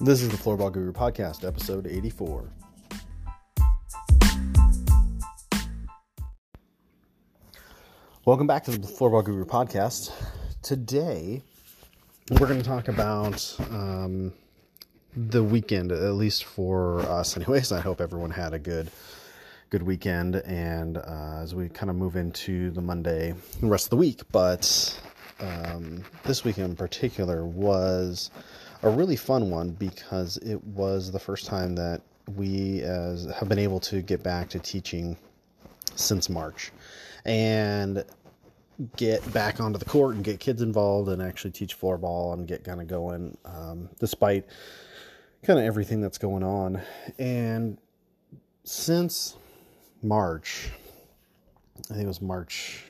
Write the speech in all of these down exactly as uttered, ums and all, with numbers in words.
This is the Floorball Guru Podcast, episode eighty-four. Welcome back to the Floorball Guru Podcast. Today, we're going to talk about um, the weekend, at least for us anyways. I hope everyone had a good good weekend, and uh, as we kind of move into the Monday, the rest of the week, but um, this weekend in particular was a really fun one because it was the first time that we as have been able to get back to teaching since March and get back onto the court and get kids involved and actually teach floorball and get kind of going um, despite kind of everything that's going on. And since March, I think it was March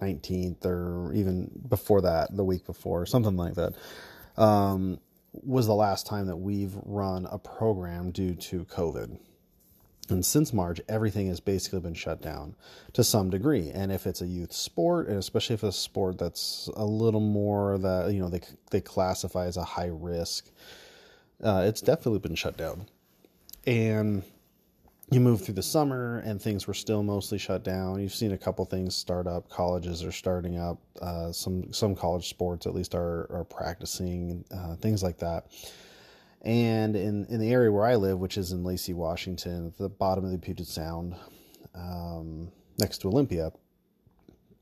nineteenth or even before that, the week before, something like that, um, was the last time that we've run a program due to COVID. And since March, everything has basically been shut down to some degree. And if it's a youth sport, and especially if it's a sport that's a little more that, you know, they they classify as a high risk, uh, it's definitely been shut down. And you move through the summer and things were still mostly shut down. You've seen a couple things start up. Colleges are starting up. Uh, some some college sports at least are, are practicing, uh, things like that. And in, in the area where I live, which is in Lacey, Washington, at the bottom of the Puget Sound, um, next to Olympia,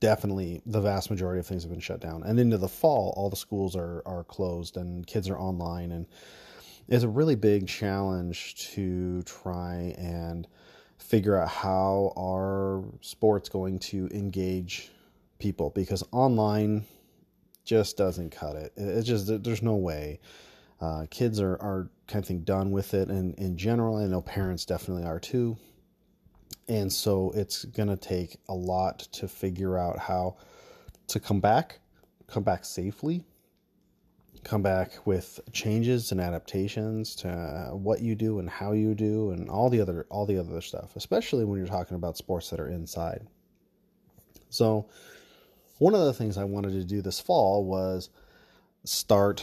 definitely the vast majority of things have been shut down. And into the fall, all the schools are, are closed and kids are online. And it's a really big challenge to try and figure out how our sport's going to engage people, because online just doesn't cut it. It's just, there's no way. Uh, kids are, are kind of thing done with it, and in general, I know parents definitely are too. And so it's going to take a lot to figure out how to come back, come back safely, come back with changes and adaptations to what you do and how you do and all the other, all the other stuff, especially when you're talking about sports that are inside. So one of the things I wanted to do this fall was start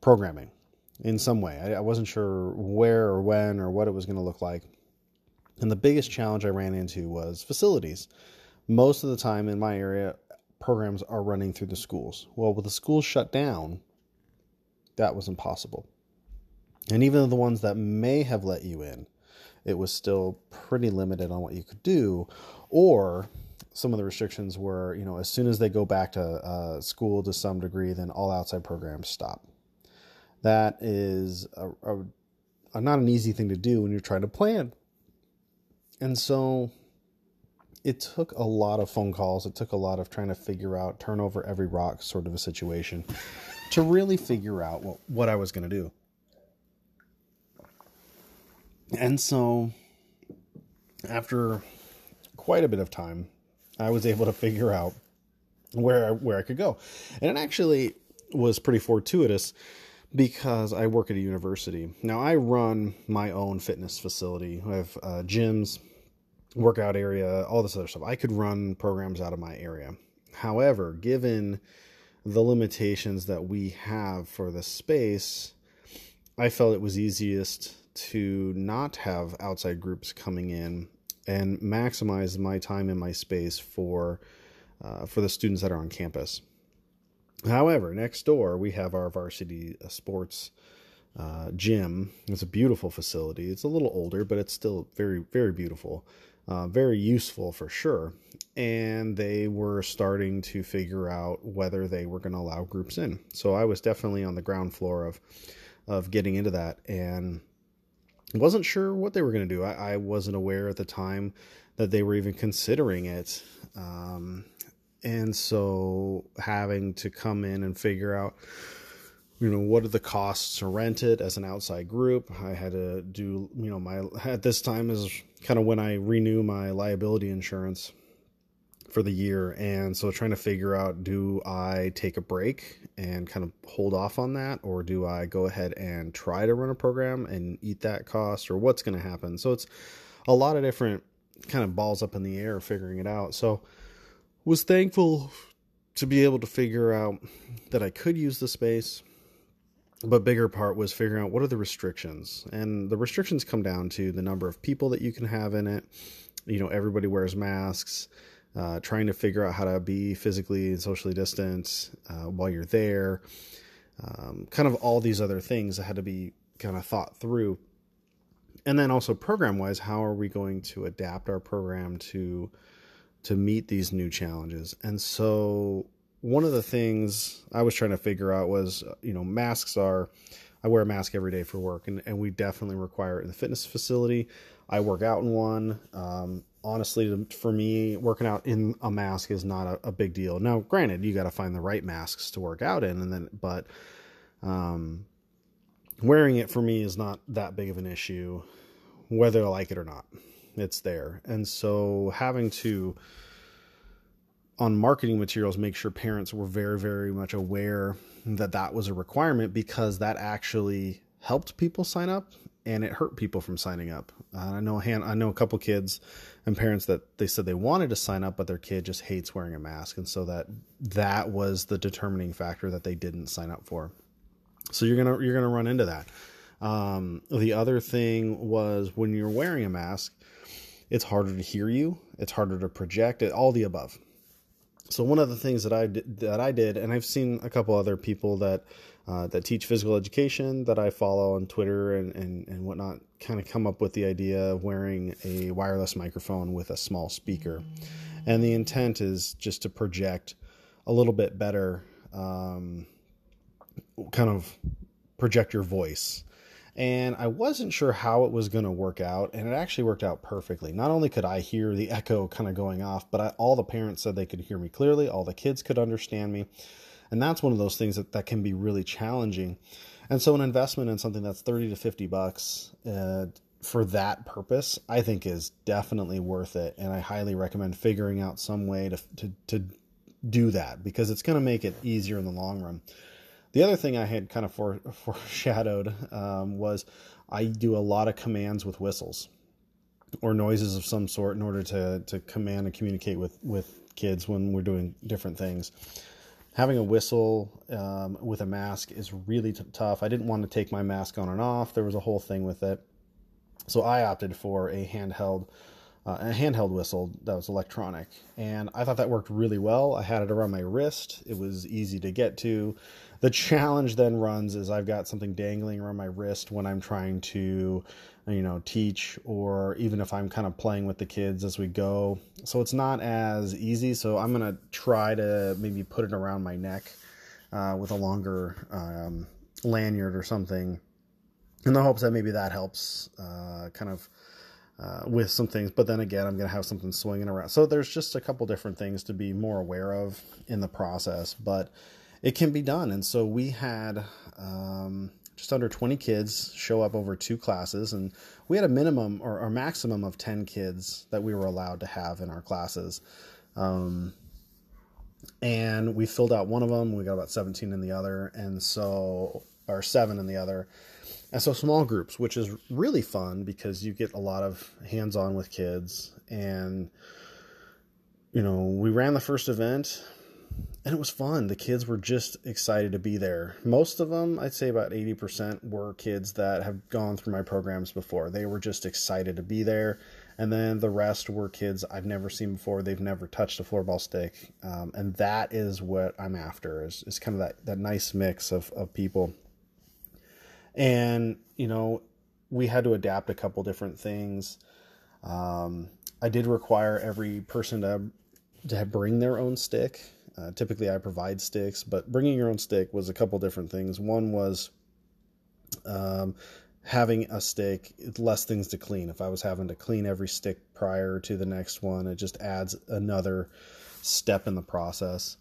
programming in some way. I, I wasn't sure where or when or what it was going to look like. And the biggest challenge I ran into was facilities. Most of the time in my area, programs are running through the schools. Well, with the schools shut down, that was impossible. And even the ones that may have let you in, it was still pretty limited on what you could do. Or some of the restrictions were, you know, as soon as they go back to uh, school to some degree, then all outside programs stop. That is a, a, a, not an easy thing to do when you're trying to plan. And so it took a lot of phone calls. It took a lot of trying to figure out, turn over every rock sort of a situation to really figure out what, what I was going to do. And so after quite a bit of time, I was able to figure out where, where I could go. And it actually was pretty fortuitous, because I work at a university. Now, I run my own fitness facility. I have uh, gyms, workout area, all this other stuff. I could run programs out of my area. However, given the limitations that we have for the space, I felt it was easiest to not have outside groups coming in and maximize my time in my space for uh, for the students that are on campus. However, next door, we have our varsity sports uh, gym. It's a beautiful facility. It's a little older, but it's still very, very beautiful, uh, very useful for sure. And they were starting to figure out whether they were going to allow groups in. So I was definitely on the ground floor of of getting into that, and wasn't sure what they were going to do. I, I wasn't aware at the time that they were even considering it. Um And so having to come in and figure out, you know, what are the costs to rent it as an outside group? I had to do, you know, my, at this time is kind of when I renew my liability insurance for the year. And so trying to figure out, do I take a break and kind of hold off on that? Or do I go ahead and try to run a program and eat that cost, or what's going to happen? So it's a lot of different kind of balls up in the air figuring it out. So was thankful to be able to figure out that I could use the space, but bigger part was figuring out what are the restrictions, and the restrictions come down to the number of people that you can have in it. You know, everybody wears masks, uh, trying to figure out how to be physically and socially distant uh, while you're there. Um, kind of all these other things that had to be kind of thought through. And then also program-wise, how are we going to adapt our program to to meet these new challenges? And so one of the things I was trying to figure out was, you know, masks are, I wear a mask every day for work, and, and we definitely require it in the fitness facility. I work out in one. Um, honestly, for me, working out in a mask is not a, a big deal. Now, granted, you got to find the right masks to work out in, and then, but um, wearing it for me is not that big of an issue, whether I like it or not. It's there. And so having to, on marketing materials, make sure parents were very, very much aware that that was a requirement, because that actually helped people sign up. And it hurt people from signing up. Uh, I know a hand, I know a couple kids and parents that they said they wanted to sign up, but their kid just hates wearing a mask. And so that that was the determining factor that they didn't sign up for. So you're gonna you're gonna run into that. Um, the other thing was, when you're wearing a mask, it's harder to hear you. It's harder to project. It, all the above. So one of the things that I did, that I did, and I've seen a couple other people that uh, that teach physical education that I follow on Twitter and, and, and whatnot, kind of come up with the idea of wearing a wireless microphone with a small speaker. And the intent is just to project a little bit better, um, kind of project your voice. And I wasn't sure how it was going to work out, and it actually worked out perfectly. Not only could I hear the echo kind of going off, but I, all the parents said they could hear me clearly. All the kids could understand me. And that's one of those things that, that can be really challenging. And so an investment in something that's thirty to fifty bucks uh, for that purpose, I think is definitely worth it. And I highly recommend figuring out some way to to, to do that, because it's going to make it easier in the long run. The other thing I had kind of fore, foreshadowed um, was I do a lot of commands with whistles or noises of some sort in order to, to command and communicate with, with kids when we're doing different things. Having a whistle um, with a mask is really t- tough. I didn't want to take my mask on and off. There was a whole thing with it. So I opted for a handheld Uh, a handheld whistle that was electronic, and I thought that worked really well. I had it around my wrist. It was easy to get to. The challenge then runs is I've got something dangling around my wrist when I'm trying to, you know, teach, or even if I'm kind of playing with the kids as we go. So it's not as easy. So I'm going to try to maybe put it around my neck uh, with a longer um, lanyard or something, in the hopes that maybe that helps uh, kind of Uh, with some things. But then again, I'm going to have something swinging around. So there's just a couple different things to be more aware of in the process, but it can be done. And so we had um, just under twenty kids show up over two classes, and we had a minimum or a maximum of ten kids that we were allowed to have in our classes. Um, and we filled out one of them. We got about seventeen in the other. And so, or seven in the other. And so small groups, which is really fun, because you get a lot of hands-on with kids. And, you know, we ran the first event, and it was fun. The kids were just excited to be there. Most of them, I'd say about eighty percent, were kids that have gone through my programs before. They were just excited to be there. And then the rest were kids I've never seen before. They've never touched a floorball stick. Um, and that is what I'm after, is, is kind of that, that nice mix of, of people. And, you know, we had to adapt a couple different things. Um, I did require every person to, to bring their own stick. Uh, typically I provide sticks, but bringing your own stick was a couple different things. One was um, having a stick, it's less things to clean. If I was having to clean every stick prior to the next one, it just adds another step in the process.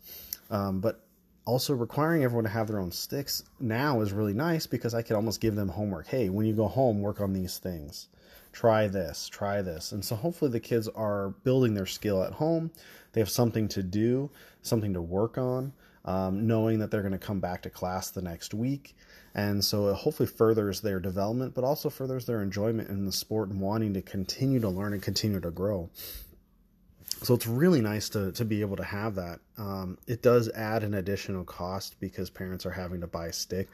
Um, but also requiring everyone to have their own sticks now is really nice, because I could almost give them homework. Hey, when you go home, work on these things, try this, try this. And so hopefully the kids are building their skill at home. They have something to do, something to work on, um, knowing that they're going to come back to class the next week. And so it hopefully furthers their development, but also furthers their enjoyment in the sport and wanting to continue to learn and continue to grow. So it's really nice to to be able to have that. Um, it does add an additional cost, because parents are having to buy a stick,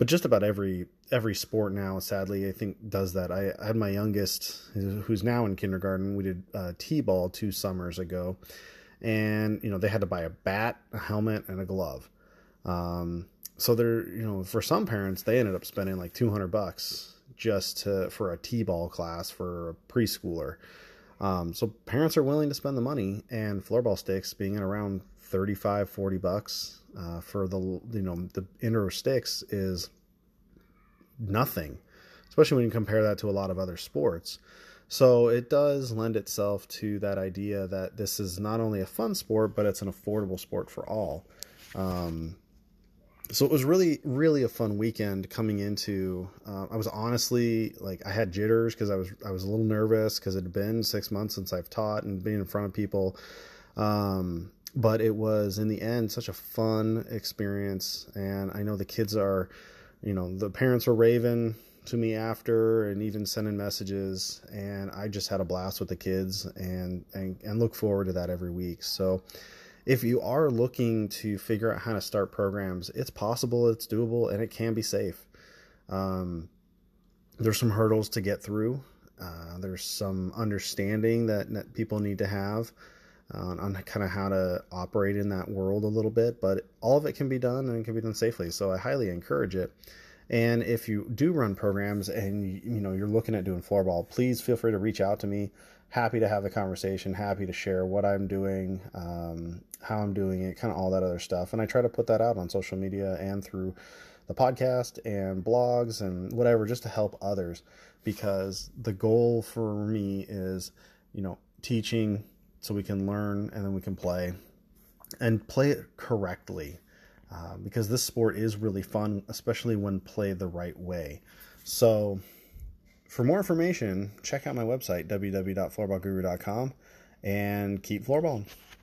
But just about every every sport now, sadly, I think does that. I, I had my youngest, who's now in kindergarten, we did uh, t-ball two summers ago, and you know they had to buy a bat, a helmet, and a glove. Um, so they're you know for some parents, they ended up spending like two hundred bucks just to, for a t-ball class for a preschooler. Um, so parents are willing to spend the money, and floorball sticks being at around thirty-five, forty bucks. Uh, for the, you know, the indoor sticks is nothing, especially when you compare that to a lot of other sports. So it does lend itself to that idea that this is not only a fun sport, but it's an affordable sport for all. Um, so it was really, really a fun weekend coming into. Uh, I was honestly, like, I had jitters because I was, I was a little nervous because it had been six months since I've taught and been in front of people. Um, But it was, in the end, such a fun experience, and I know the kids are, you know, the parents are raving to me after and even sending messages, and I just had a blast with the kids and, and, and look forward to that every week. So if you are looking to figure out how to start programs, it's possible, it's doable, and it can be safe. Um, there's some hurdles to get through. Uh, there's some understanding that, that people need to have On, on kind of how to operate in that world a little bit, but all of it can be done, and it can be done safely. So I highly encourage it. And if you do run programs and you know you're looking at doing floorball, please feel free to reach out to me. Happy to have the conversation. Happy to share what I'm doing, um, how I'm doing it, kind of all that other stuff. And I try to put that out on social media and through the podcast and blogs and whatever, just to help others, because the goal for me is, you know, teaching. So we can learn, and then we can play, and play it correctly, uh, because this sport is really fun, especially when played the right way. So for more information, check out my website, w w w dot floorball guru dot com, and keep floorballing.